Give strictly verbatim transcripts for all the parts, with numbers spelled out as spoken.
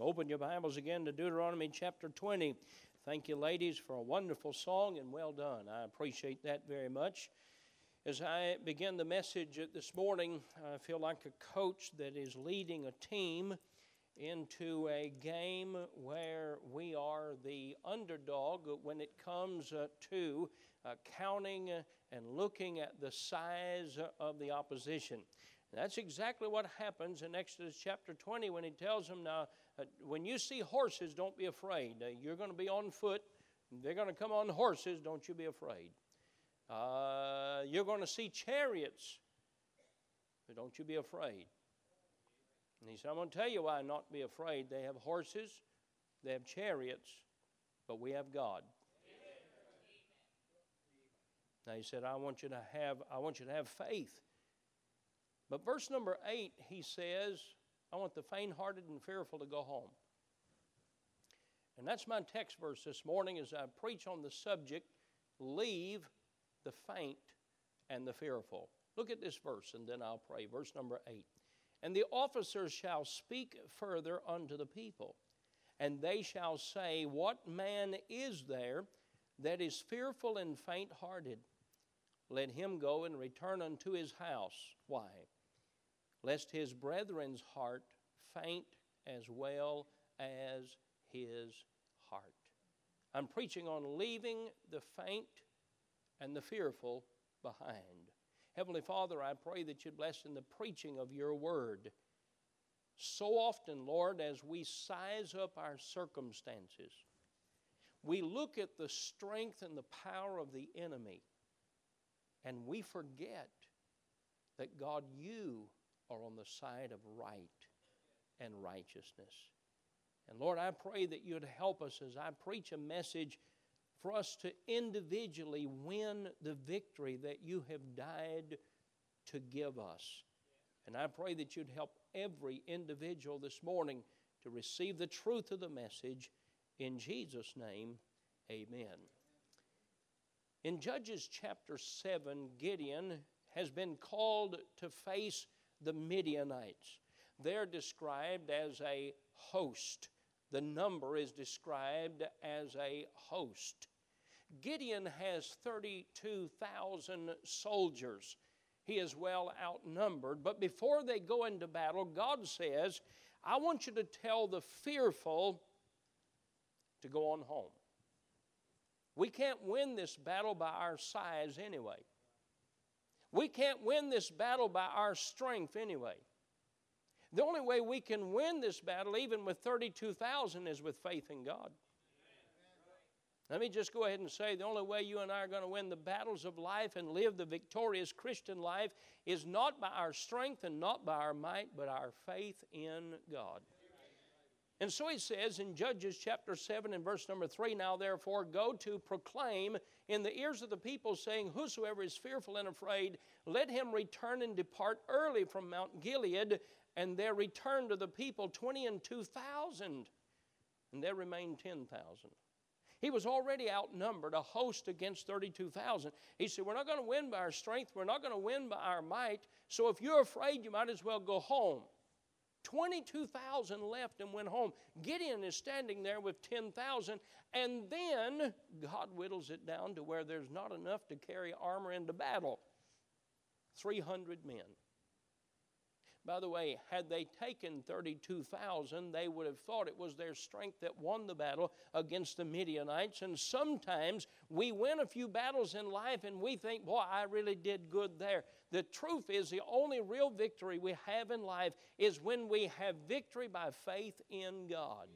Open your Bibles again to Deuteronomy chapter twenty. Thank you, ladies, for a wonderful song, and well done. I appreciate that very much. As I begin the message this morning, I feel like a coach that is leading a team into a game where we are the underdog when it comes to counting and looking at the size of the opposition. That's exactly what happens in Exodus chapter twenty when he tells them, now, uh, when you see horses, don't be afraid. Uh, you're going to be on foot. They're going to come on horses. Don't you be afraid. Uh, you're going to see chariots. But don't you be afraid. And he said, I'm going to tell you why not be afraid. They have horses. They have chariots. But we have God. Amen. Now he said, I want you to have, I want you to have faith. But verse number eight, he says, I want the faint-hearted and fearful to go home. And that's my text verse this morning as I preach on the subject, leave the faint and the fearful. Look at this verse, and then I'll pray. Verse number eight. And the officers shall speak further unto the people, and they shall say, what man is there that is fearful and faint-hearted? Let him go and return unto his house. Why? Lest his brethren's heart faint as well as his heart. I'm preaching on leaving the faint and the fearful behind. Heavenly Father, I pray that you bless in the preaching of your word. So often, Lord, as we size up our circumstances, we look at the strength and the power of the enemy, and we forget that, God, you are on the side of right and righteousness. And, Lord, I pray that you'd help us as I preach a message for us to individually win the victory that you have died to give us. And I pray that you'd help every individual this morning to receive the truth of the message. In Jesus' name, amen. In Judges chapter seven, Gideon has been called to face the Midianites. They're described as a host. The number is described as a host. Gideon has thirty-two thousand soldiers. He is well outnumbered. But before they go into battle, God says, I want you to tell the fearful to go on home. We can't win this battle by our size anyway. We can't win this battle by our strength anyway. The only way we can win this battle, even with thirty-two thousand, is with faith in God. Amen. Let me just go ahead and say the only way you and I are going to win the battles of life and live the victorious Christian life is not by our strength and not by our might, but our faith in God. And so he says in Judges chapter seven and verse number three, now therefore go to proclaim in the ears of the people, saying, whosoever is fearful and afraid, let him return and depart early from Mount Gilead. And there returned to the people twenty and two thousand, and there remained ten thousand. He was already outnumbered, a host against thirty-two thousand. He said, we're not going to win by our strength. We're not going to win by our might. So if you're afraid, you might as well go home. twenty-two thousand left and went home. Gideon is standing there with ten thousand, and then God whittles it down to where there's not enough to carry armor into battle. three hundred men. By the way, had they taken thirty-two thousand, they would have thought it was their strength that won the battle against the Midianites. And sometimes we win a few battles in life and we think, boy, I really did good there. The truth is the only real victory we have in life is when we have victory by faith in God.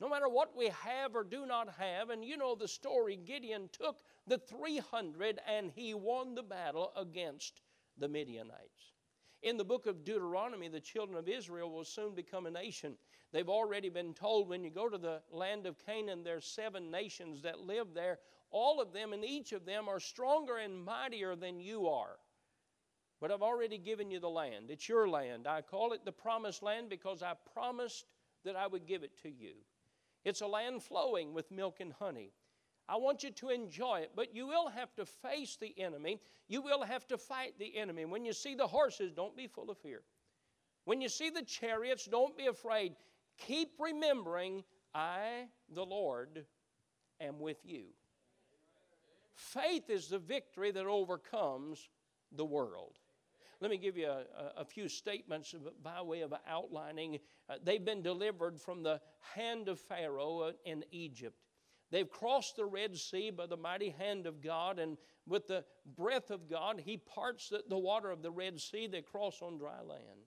No matter what we have or do not have, and you know the story, Gideon took the three hundred and he won the battle against the Midianites. In the book of Deuteronomy, the children of Israel will soon become a nation. They've already been told when you go to the land of Canaan, there's seven nations that live there. All of them and each of them are stronger and mightier than you are. But I've already given you the land. It's your land. I call it the promised land because I promised that I would give it to you. It's a land flowing with milk and honey. I want you to enjoy it, but you will have to face the enemy. You will have to fight the enemy. When you see the horses, don't be full of fear. When you see the chariots, don't be afraid. Keep remembering, I, the Lord, am with you. Faith is the victory that overcomes the world. Let me give you a, a few statements by way of outlining. Uh, they've been delivered from the hand of Pharaoh in Egypt. They've crossed the Red Sea by the mighty hand of God, and with the breath of God, He parts the, the water of the Red Sea. They cross on dry land.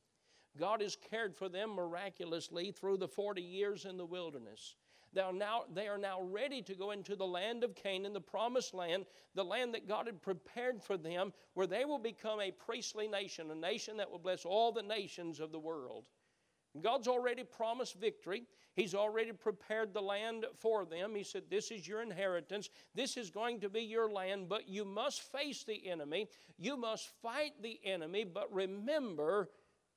God has cared for them miraculously through the forty years in the wilderness. They are, now, they are now ready to go into the land of Canaan, the promised land, the land that God had prepared for them, where they will become a priestly nation, a nation that will bless all the nations of the world. God's already promised victory. He's already prepared the land for them. He said, this is your inheritance. This is going to be your land, but you must face the enemy. You must fight the enemy, but remember,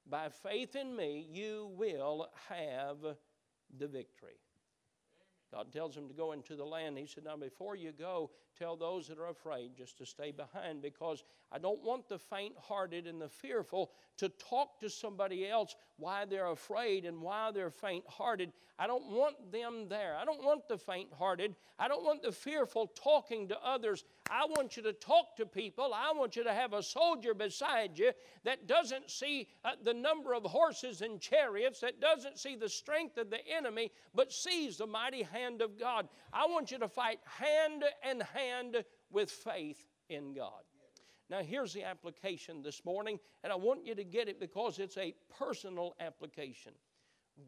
by faith in me, you will have the victory. God tells them to go into the land. He said, now before you go, tell those that are afraid just to stay behind, because I don't want the faint-hearted and the fearful to talk to somebody else why they're afraid and why they're faint-hearted. I don't want them there. I don't want the faint-hearted. I don't want the fearful talking to others. I want you to talk to people. I want you to have a soldier beside you that doesn't see uh, the number of horses and chariots, that doesn't see the strength of the enemy, but sees the mighty hand of God. I want you to fight hand in hand with faith in God. Now here's the application this morning, and I want you to get it because it's a personal application.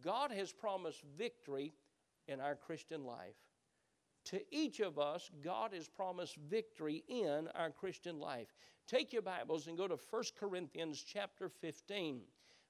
God has promised victory in our Christian life. To each of us, God has promised victory in our Christian life. Take your Bibles and go to First Corinthians chapter fifteen.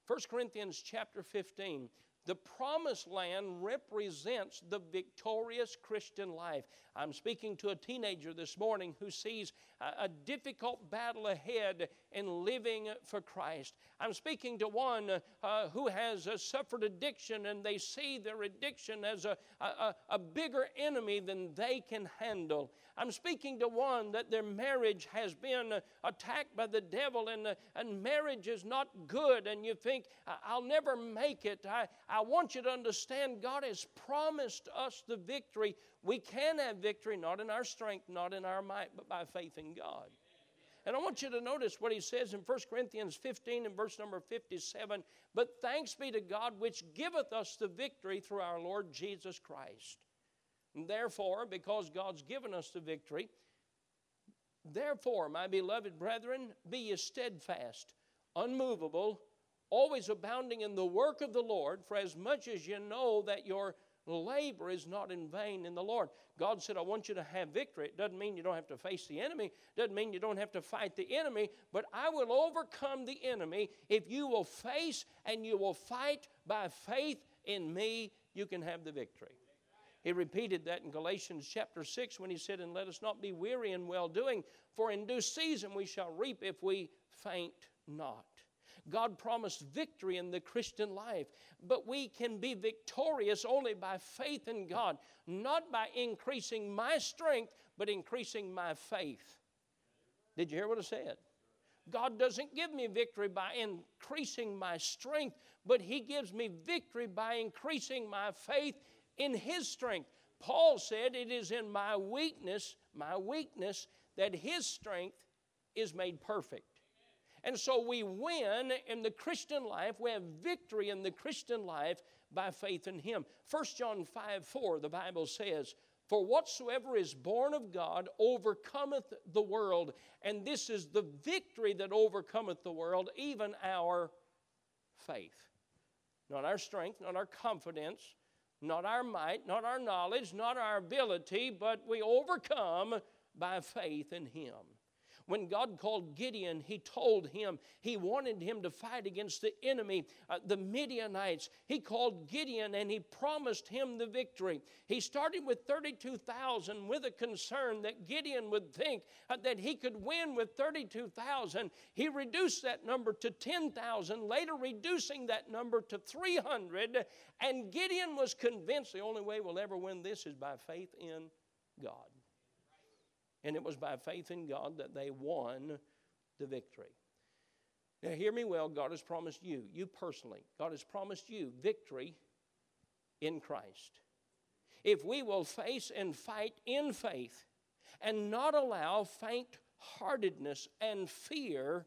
First Corinthians chapter fifteen. The promised land represents the victorious Christian life. I'm speaking to a teenager this morning who sees a, a difficult battle ahead in living for Christ. I'm speaking to one uh, who has uh, suffered addiction, and they see their addiction as a, a, a bigger enemy than they can handle. I'm speaking to one that their marriage has been attacked by the devil, and, uh, and marriage is not good, and you think, I'll never make it. I, I want you to understand God has promised us the victory. We can have victory, not in our strength, not in our might, but by faith in God. And I want you to notice what he says in First Corinthians fifteen and verse number fifty-seven. But thanks be to God which giveth us the victory through our Lord Jesus Christ. And therefore, because God's given us the victory, therefore, my beloved brethren, be ye steadfast, unmovable, always abounding in the work of the Lord, for as much as you know that your labor is not in vain in the Lord. God said, I want you to have victory. It doesn't mean you don't have to face the enemy. It doesn't mean you don't have to fight the enemy. But I will overcome the enemy if you will face and you will fight by faith in me. You can have the victory. He repeated that in Galatians chapter six when he said, and let us not be weary in well-doing, for in due season we shall reap if we faint not. God promised victory in the Christian life, but we can be victorious only by faith in God, not by increasing my strength, but increasing my faith. Did you hear what I said? God doesn't give me victory by increasing my strength, but He gives me victory by increasing my faith in His strength. Paul said, it is in my weakness, my weakness, that His strength is made perfect. And so we win in the Christian life. We have victory in the Christian life by faith in Him. First John five four, the Bible says, for whatsoever is born of God overcometh the world. And this is the victory that overcometh the world, even our faith. Not our strength, not our confidence, not our might, not our knowledge, not our ability, but we overcome by faith in Him. When God called Gideon, He told him, He wanted him to fight against the enemy, uh, the Midianites. He called Gideon and He promised him the victory. He started with thirty-two thousand with a concern that Gideon would think uh, that he could win with thirty-two thousand. He reduced that number to ten thousand, later reducing that number to three hundred. And Gideon was convinced the only way we'll ever win this is by faith in God. And it was by faith in God that they won the victory. Now hear me well, God has promised you, you personally, God has promised you victory in Christ. If we will face and fight in faith and not allow faint-heartedness and fear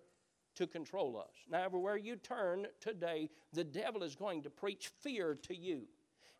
to control us. Now, everywhere you turn today, the devil is going to preach fear to you.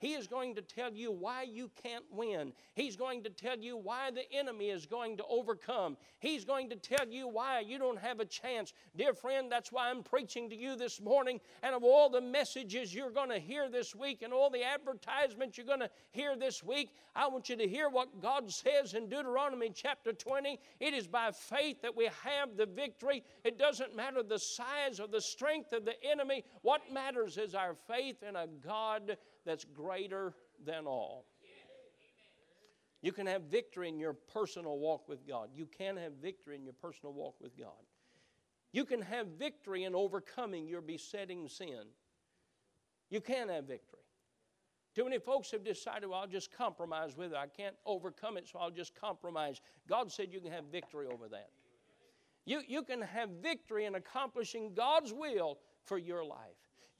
He is going to tell you why you can't win. He's going to tell you why the enemy is going to overcome. He's going to tell you why you don't have a chance. Dear friend, that's why I'm preaching to you this morning. And of all the messages you're going to hear this week and all the advertisements you're going to hear this week, I want you to hear what God says in Deuteronomy chapter twenty. It is by faith that we have the victory. It doesn't matter the size or the strength of the enemy. What matters is our faith in a God that's greater than all. You can have victory in your personal walk with God. You can have victory in your personal walk with God. You can have victory in overcoming your besetting sin. You can have victory. Too many folks have decided, well, I'll just compromise with it. I can't overcome it, so I'll just compromise. God said you can have victory over that. You, you can have victory in accomplishing God's will for your life.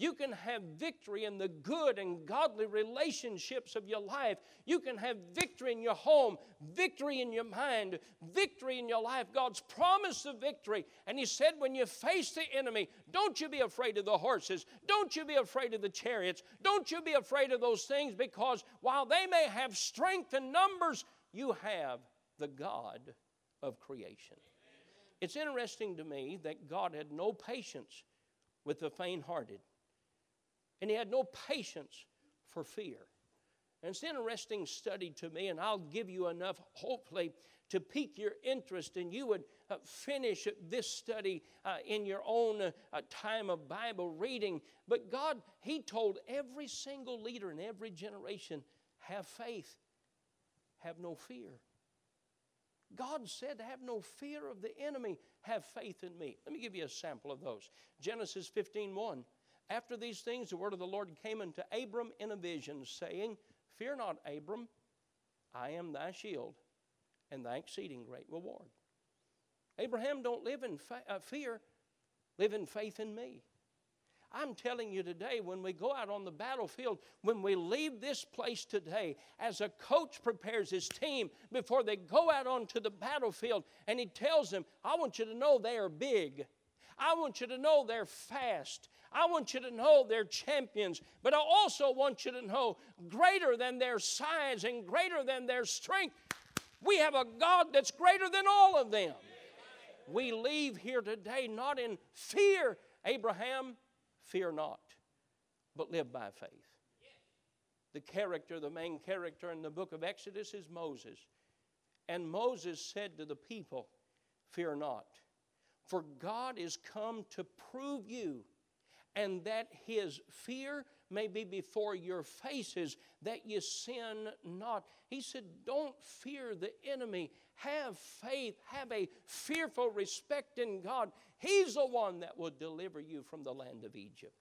You can have victory in the good and godly relationships of your life. You can have victory in your home, victory in your mind, victory in your life. God's promised the victory. And He said, when you face the enemy, don't you be afraid of the horses. Don't you be afraid of the chariots. Don't you be afraid of those things, because while they may have strength in numbers, you have the God of creation. It's interesting to me that God had no patience with the faint-hearted. And He had no patience for fear. And it's an interesting study to me, and I'll give you enough, hopefully, to pique your interest, and you would uh, finish this study uh, in your own uh, time of Bible reading. But God, He told every single leader in every generation, have faith, have no fear. God said, have no fear of the enemy, have faith in me. Let me give you a sample of those. Genesis fifteen one. After these things, the word of the Lord came unto Abram in a vision, saying, fear not, Abram, I am thy shield and thy exceeding great reward. Abraham, don't live in fa- uh, fear, live in faith in me. I'm telling you today, when we go out on the battlefield, when we leave this place today, as a coach prepares his team before they go out onto the battlefield, and he tells them, I want you to know they are big. I want you to know they're fast. I want you to know they're champions. But I also want you to know, greater than their size and greater than their strength, we have a God that's greater than all of them. We leave here today not in fear. Abraham, fear not, but live by faith. The character, the main character in the book of Exodus is Moses. And Moses said to the people, fear not, for God is come to prove you, and that His fear may be before your faces, that you sin not. He said, don't fear the enemy. Have faith. Have a fearful respect in God. He's the one that will deliver you from the land of Egypt.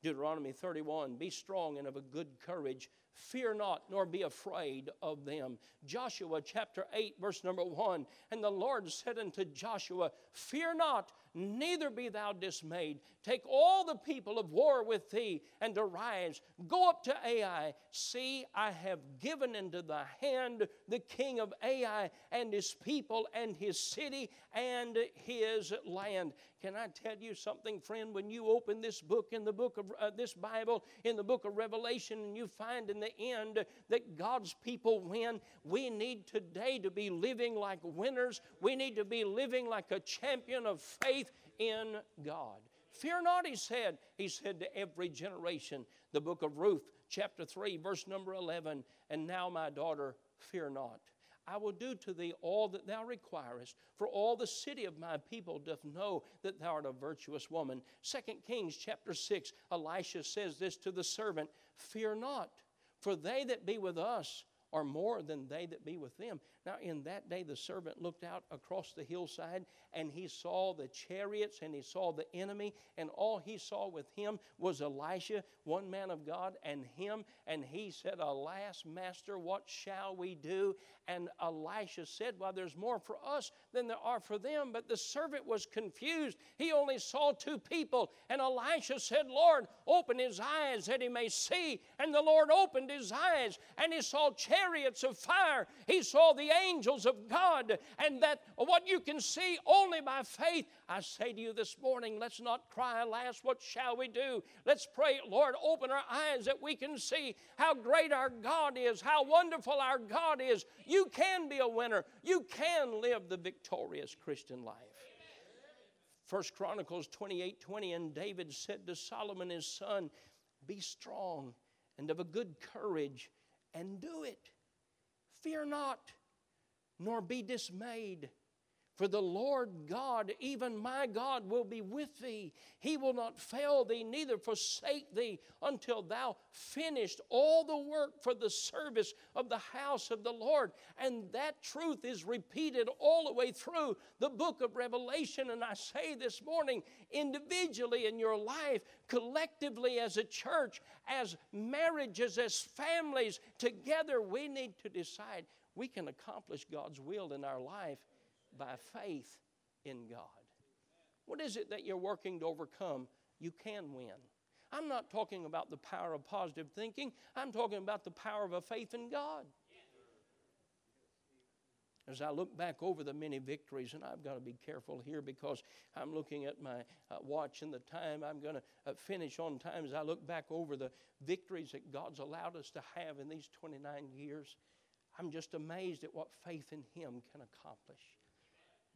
Deuteronomy thirty-one, be strong and of a good courage. Fear not, nor be afraid of them. Joshua chapter eight, verse number one. And the Lord said unto Joshua, fear not, neither be thou dismayed. Take all the people of war with thee, and arise. Go up to Ai. See, I have given into thy hand the king of Ai, and his people, and his city, and his land. Can I tell you something, friend? When you open this book in the book of uh, this Bible, in the book of Revelation, and you find in the end that God's people win, we need today to be living like winners. We need to be living like a champion of faith in God. Fear not, he said. He said to every generation. The book of Ruth, chapter three, verse number eleven, and now, my daughter, fear not. I will do to thee all that thou requirest, for all the city of my people doth know that thou art a virtuous woman. Second Kings chapter six, Elisha says this to the servant, fear not, for they that be with us are more than they that be with them. Now in that day the servant looked out across the hillside, and he saw the chariots, and he saw the enemy, and all he saw with him was Elisha, one man of God, and him. And he said, Alas, master, what shall we do? And Elisha said, Well, there's more for us than there are for them. But the servant was confused. He only saw two people. And Elisha said, Lord, open his eyes that he may see. And the Lord opened his eyes, and he saw chariots of fire. He saw the angels of God, and that what you can see only by faith. I say to you this morning, let's not cry, alas, what shall we do? Let's pray, Lord, open our eyes that we can see how great our God is, how wonderful our God is. You can be a winner. You can live the victorious Christian life. First Chronicles twenty-eight twenty, and David said to Solomon his son, Be strong and of a good courage, and do it. Fear not, nor be dismayed. For the Lord God, even my God, will be with thee. He will not fail thee, neither forsake thee, until thou finished all the work for the service of the house of the Lord. And that truth is repeated all the way through the book of Revelation. And I say this morning, individually in your life, collectively as a church, as marriages, as families, together we need to decide we can accomplish God's will in our life by faith in God. What is it that you're working to overcome? You can win. I'm not talking about the power of positive thinking. I'm talking about the power of a faith in God. As I look back over the many victories, and I've got to be careful here because I'm looking at my uh, watch and the time. I'm going to uh, finish on time as I look back over the victories that God's allowed us to have in these twenty-nine years. I'm just amazed at what faith in Him can accomplish.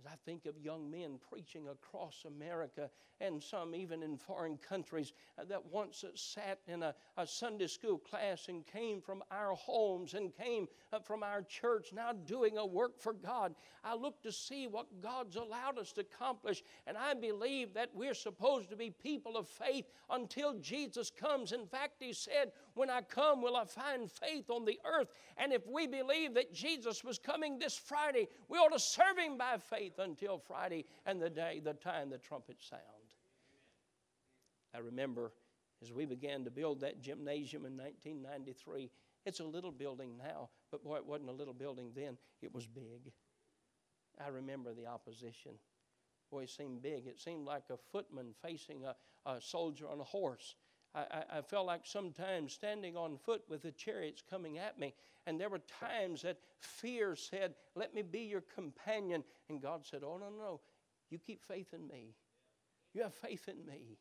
I think of young men preaching across America, and some even in foreign countries, that once sat in a, a Sunday school class and came from our homes and came from our church, now doing a work for God. I look to see what God's allowed us to accomplish, and I believe that we're supposed to be people of faith until Jesus comes. In fact, He said, When I come, will I find faith on the earth? And if we believe that Jesus was coming this Friday, we ought to serve Him by faith until Friday and the day, the time the trumpet sound. I remember as we began to build that gymnasium in nineteen ninety-three, it's a little building now, but boy, it wasn't a little building then. It was big. I remember the opposition. Boy, it seemed big. It seemed like a footman facing a, a soldier on a horse. I, I felt like sometimes standing on foot with the chariots coming at me. And there were times that fear said, let me be your companion. And God said, oh, no, no, no. You keep faith in me. You have faith in me.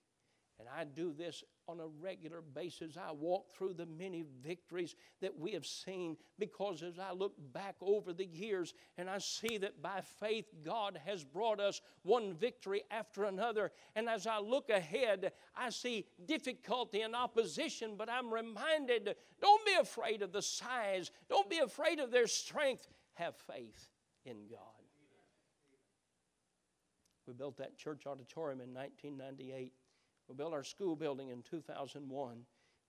And I do this on a regular basis. I walk through the many victories that we have seen, because as I look back over the years and I see that by faith God has brought us one victory after another. And as I look ahead, I see difficulty and opposition, but I'm reminded, don't be afraid of the size. Don't be afraid of their strength. Have faith in God. We built that church auditorium in nineteen ninety-eight. We built our school building in two thousand one.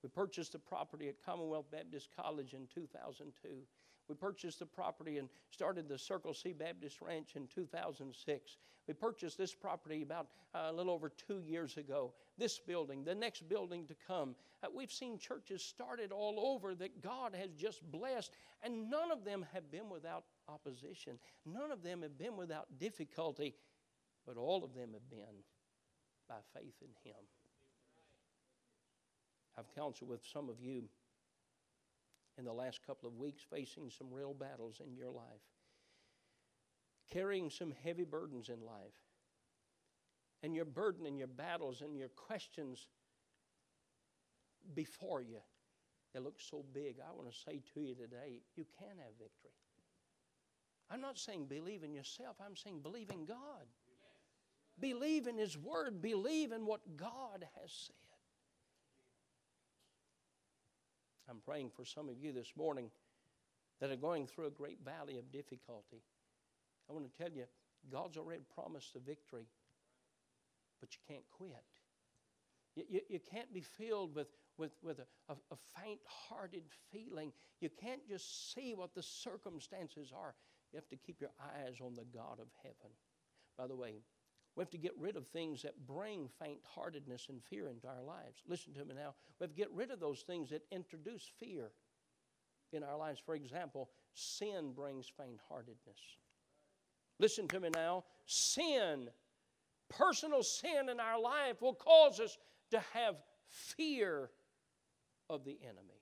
We purchased the property at Commonwealth Baptist College in two thousand two. We purchased the property and started the Circle C Baptist Ranch in two thousand six. We purchased this property about uh, a little over two years ago. This building, the next building to come. Uh, we've seen churches started all over that God has just blessed, and none of them have been without opposition. None of them have been without difficulty, but all of them have been by faith in Him. I've counseled with some of you in the last couple of weeks facing some real battles in your life, carrying some heavy burdens in life. And your burden and your battles and your questions before you, they look so big. I want to say to you today, you can have victory. I'm not saying believe in yourself. I'm saying believe in God. Believe in His Word. Believe in what God has said. I'm praying for some of you this morning that are going through a great valley of difficulty. I want to tell you, God's already promised the victory, but you can't quit. You, you, you can't be filled with with, with a, a, a faint-hearted feeling. You can't just see what the circumstances are. You have to keep your eyes on the God of heaven. By the way, we have to get rid of things that bring faint-heartedness and fear into our lives. Listen to me now. We have to get rid of those things that introduce fear in our lives. For example, sin brings faint-heartedness. Listen to me now. Sin, personal sin in our life will cause us to have fear of the enemy.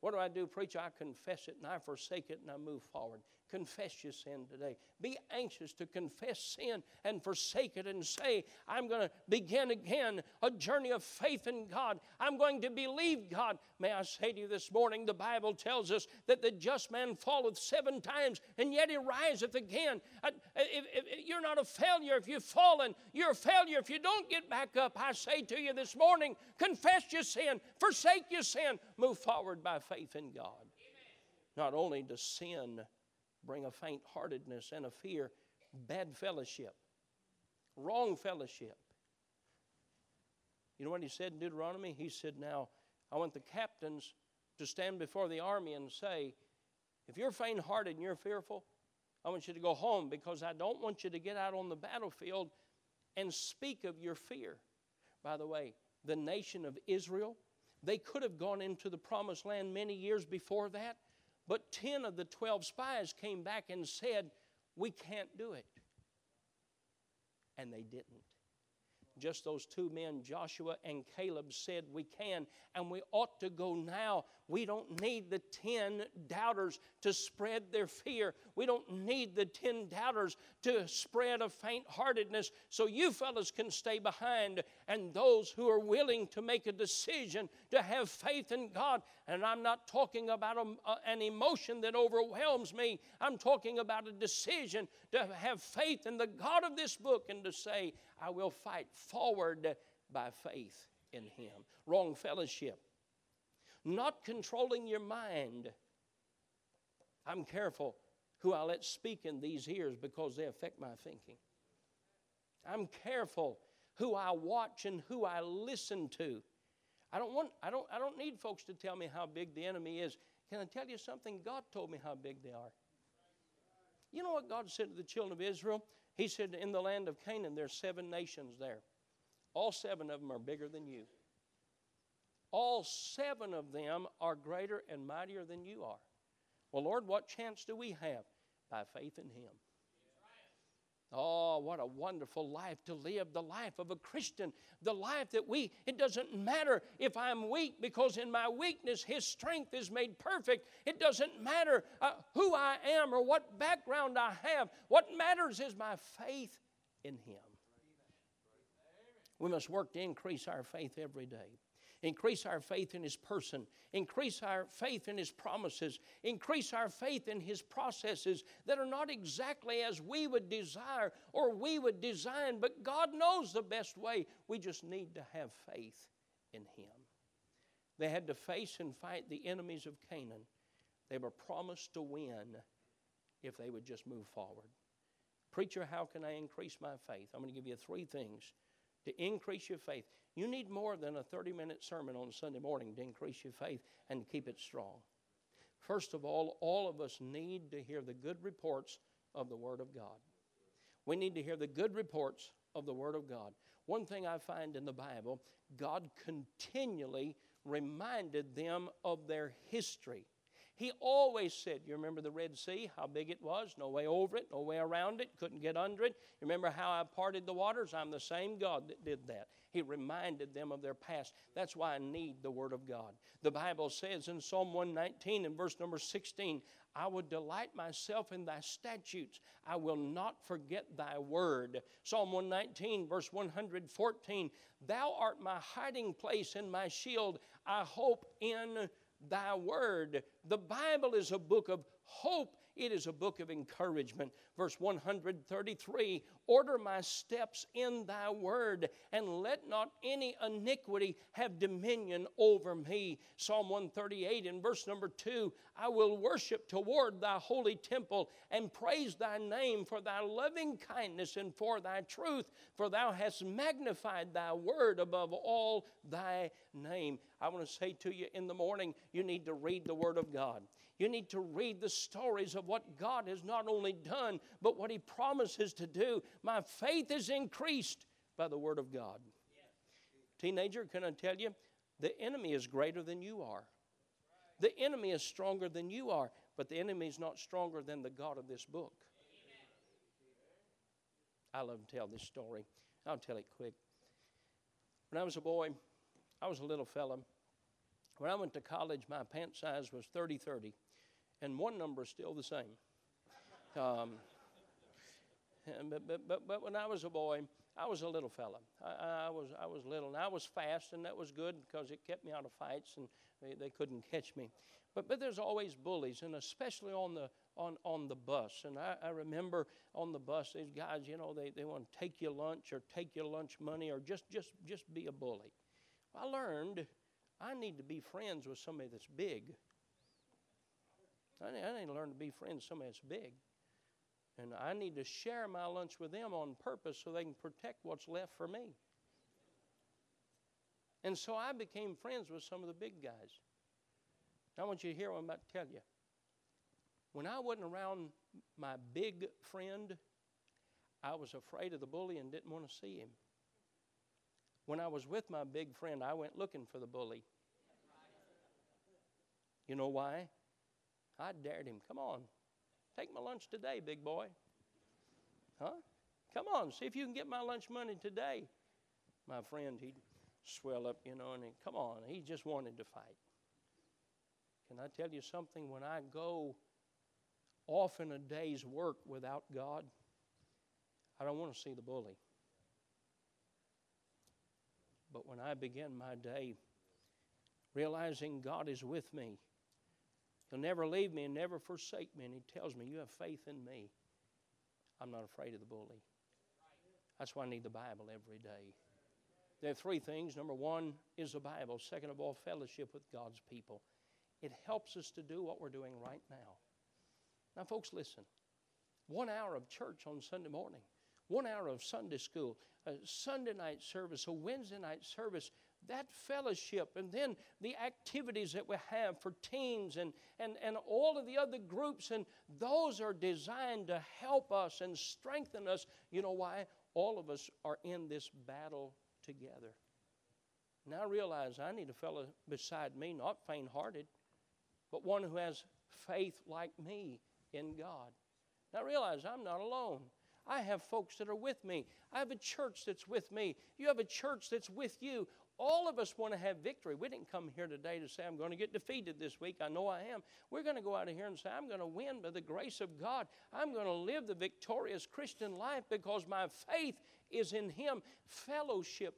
What do I do? Preacher, I confess it and I forsake it and I move forward. Confess your sin today. Be anxious to confess sin and forsake it and say, I'm going to begin again a journey of faith in God. I'm going to believe God. May I say to you this morning, the Bible tells us that the just man falleth seven times and yet he riseth again. If, if, if you're not a failure if you've fallen. You're a failure if you don't get back up. I say to you this morning, confess your sin, forsake your sin, move forward by faith in God. Amen. Not only does sin bring a faint-heartedness and a fear, bad fellowship, wrong fellowship. You know what he said in Deuteronomy? He said, now, I want the captains to stand before the army and say, if you're faint-hearted and you're fearful, I want you to go home because I don't want you to get out on the battlefield and speak of your fear. By the way, the nation of Israel, they could have gone into the promised land many years before that. But ten of the twelve spies came back and said, we can't do it. And they didn't. Just those two men, Joshua and Caleb, said we can, and we ought to go now. We don't need the ten doubters to spread their fear. We don't need the ten doubters to spread a faint-heartedness. So you fellas can stay behind, and those who are willing to make a decision to have faith in God. And I'm not talking about a, a, an emotion that overwhelms me. I'm talking about a decision to have faith in the God of this book and to say, I will fight forward by faith in Him. Wrong fellowship. Not controlling your mind. I'm careful who I let speak in these ears because they affect my thinking. I'm careful who I watch and who I listen to. I don't want, I don't, I don't need folks to tell me how big the enemy is. Can I tell you something? God told me how big they are. You know what God said to the children of Israel? He said, in the land of Canaan, there are seven nations there. All seven of them are bigger than you. All seven of them are greater and mightier than you are. Well, Lord, what chance do we have? By faith in Him. Oh, what a wonderful life to live, the life of a Christian, the life that we, it doesn't matter if I'm weak because in my weakness His strength is made perfect. It doesn't matter uh, who I am or what background I have. What matters is my faith in Him. We must work to increase our faith every day. Increase our faith in His person. Increase our faith in His promises. Increase our faith in His processes that are not exactly as we would desire or we would design, but God knows the best way. We just need to have faith in Him. They had to face and fight the enemies of Canaan. They were promised to win if they would just move forward. Preacher, how can I increase my faith? I'm going to give you three things to increase your faith. You need more than a thirty-minute sermon on Sunday morning to increase your faith and keep it strong. First of all, all of us need to hear the good reports of the Word of God. We need to hear the good reports of the Word of God. One thing I find in the Bible, God continually reminded them of their history. He always said, you remember the Red Sea, how big it was, no way over it, no way around it, couldn't get under it. You remember how I parted the waters? I'm the same God that did that. He reminded them of their past. That's why I need the Word of God. The Bible says in Psalm one nineteen and verse number sixteen, I will delight myself in thy statutes. I will not forget thy word. Psalm one nineteen, verse one hundred fourteen, thou art my hiding place and my shield. I hope in thy word. The Bible is a book of hope. It is a book of encouragement. Verse one hundred thirty-three, order my steps in thy word, and let not any iniquity have dominion over me. Psalm one thirty-eight and verse number two, I will worship toward thy holy temple and praise thy name for thy loving kindness and for thy truth, for thou hast magnified thy word above all thy name. I want to say to you in the morning, you need to read the Word of God. You need to read the stories of what God has not only done, but what He promises to do. My faith is increased by the Word of God. Yeah. Teenager, can I tell you, the enemy is greater than you are. Right. The enemy is stronger than you are, but the enemy is not stronger than the God of this book. Amen. I love to tell this story. I'll tell it quick. When I was a boy, I was a little fella. When I went to college, my pant size was thirty thirty, and one number is still the same. Um, but, but, but, but when I was a boy, I was a little fella. I, I was I was little, and I was fast, and that was good because it kept me out of fights, and they, they couldn't catch me. But but there's always bullies, and especially on the on, on the bus. And I, I remember on the bus, these guys, you know, they, they want to take your lunch or take your lunch money or just just just be a bully. Well, I learned I need to be friends with somebody that's big. I need, I need to learn to be friends with somebody that's big. And I need to share my lunch with them on purpose so they can protect what's left for me. And so I became friends with some of the big guys. Now I want you to hear what I'm about to tell you. When I wasn't around my big friend, I was afraid of the bully and didn't want to see him. When I was with my big friend, I went looking for the bully. You know why? I dared him. Come on. Take my lunch today, big boy. Huh? Come on, see if you can get my lunch money today. My friend, he'd swell up, you know, and he'd, come on. He just wanted to fight. Can I tell you something? When I go off in a day's work without God, I don't want to see the bully. But when I begin my day realizing God is with me, He'll never leave me and never forsake me. And He tells me, you have faith in me. I'm not afraid of the bully. That's why I need the Bible every day. There are three things. Number one is the Bible. Second of all, fellowship with God's people. It helps us to do what we're doing right now. Now, folks, listen. One hour of church on Sunday morning. One hour of Sunday school. A Sunday night service. A Wednesday night service. That fellowship, and then the activities that we have for teens and, and, and all of the other groups, and those are designed to help us and strengthen us. You know why? All of us are in this battle together. And I realize I need a fellow beside me, not faint-hearted, but one who has faith like me in God. And I realize I'm not alone. I have folks that are with me. I have a church that's with me. You have a church that's with you. All of us want to have victory. We didn't come here today to say, I'm going to get defeated this week. I know I am. We're going to go out of here and say, I'm going to win by the grace of God. I'm going to live the victorious Christian life because my faith is in Him. Fellowship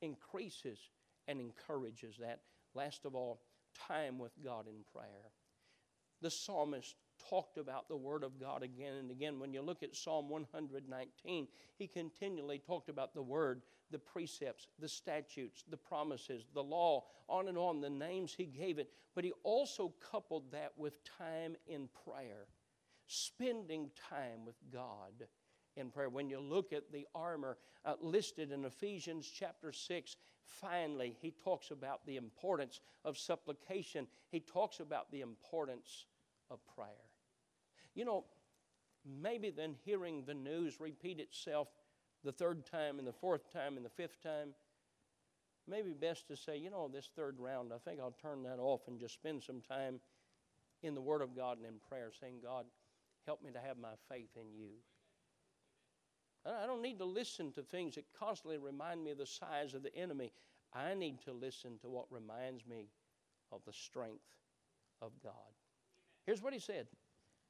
increases and encourages that. Last of all, time with God in prayer. The psalmist talked about the Word of God again and again. When you look at Psalm one nineteen, he continually talked about the Word, the precepts, the statutes, the promises, the law, on and on, the names he gave it. But he also coupled that with time in prayer, spending time with God in prayer. When you look at the armor uh, listed in Ephesians chapter six, finally, he talks about the importance of supplication. He talks about the importance of prayer. You know, maybe then hearing the news repeat itself the third time and the fourth time and the fifth time, maybe best to say, you know, this third round, I think I'll turn that off and just spend some time in the Word of God and in prayer, saying, God, help me to have my faith in you. I don't need to listen to things that constantly remind me of the size of the enemy. I need to listen to what reminds me of the strength of God. Here's what he said.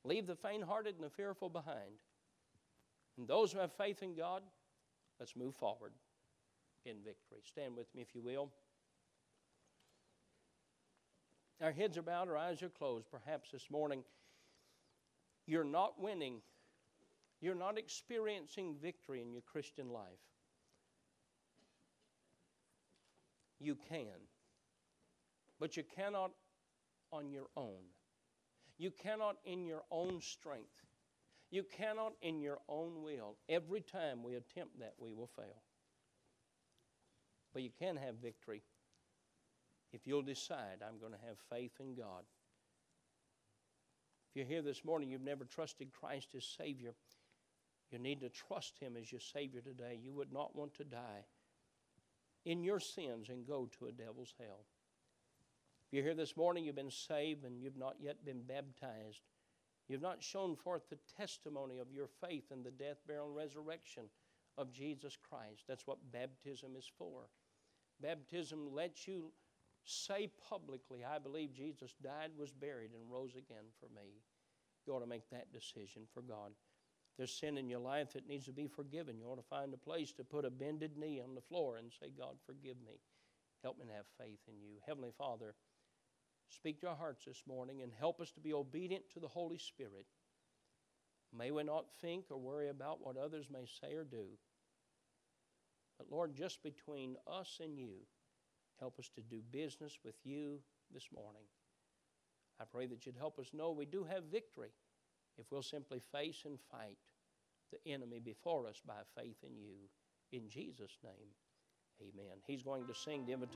Leave the faint-hearted and the fearful behind. And those who have faith in God, let's move forward in victory. Stand with me if you will. Our heads are bowed, our eyes are closed. Perhaps this morning you're not winning. You're not experiencing victory in your Christian life. You can. But you cannot on your own. You cannot in your own strength. You cannot in your own will. Every time we attempt that, we will fail. But you can have victory if you'll decide, I'm going to have faith in God. If you're here this morning, you've never trusted Christ as Savior, you need to trust Him as your Savior today. You would not want to die in your sins and go to a devil's hell. If you're here this morning, you've been saved and you've not yet been baptized. You've not shown forth the testimony of your faith in the death, burial, and resurrection of Jesus Christ. That's what baptism is for. Baptism lets you say publicly, I believe Jesus died, was buried, and rose again for me. You ought to make that decision for God. If there's sin in your life that needs to be forgiven, you ought to find a place to put a bended knee on the floor and say, God, forgive me. Help me to have faith in you. Heavenly Father, speak to our hearts this morning and help us to be obedient to the Holy Spirit. May we not think or worry about what others may say or do. But Lord, just between us and you, help us to do business with you this morning. I pray that you'd help us know we do have victory if we'll simply face and fight the enemy before us by faith in you. In Jesus' name, amen. He's going to sing the invitation.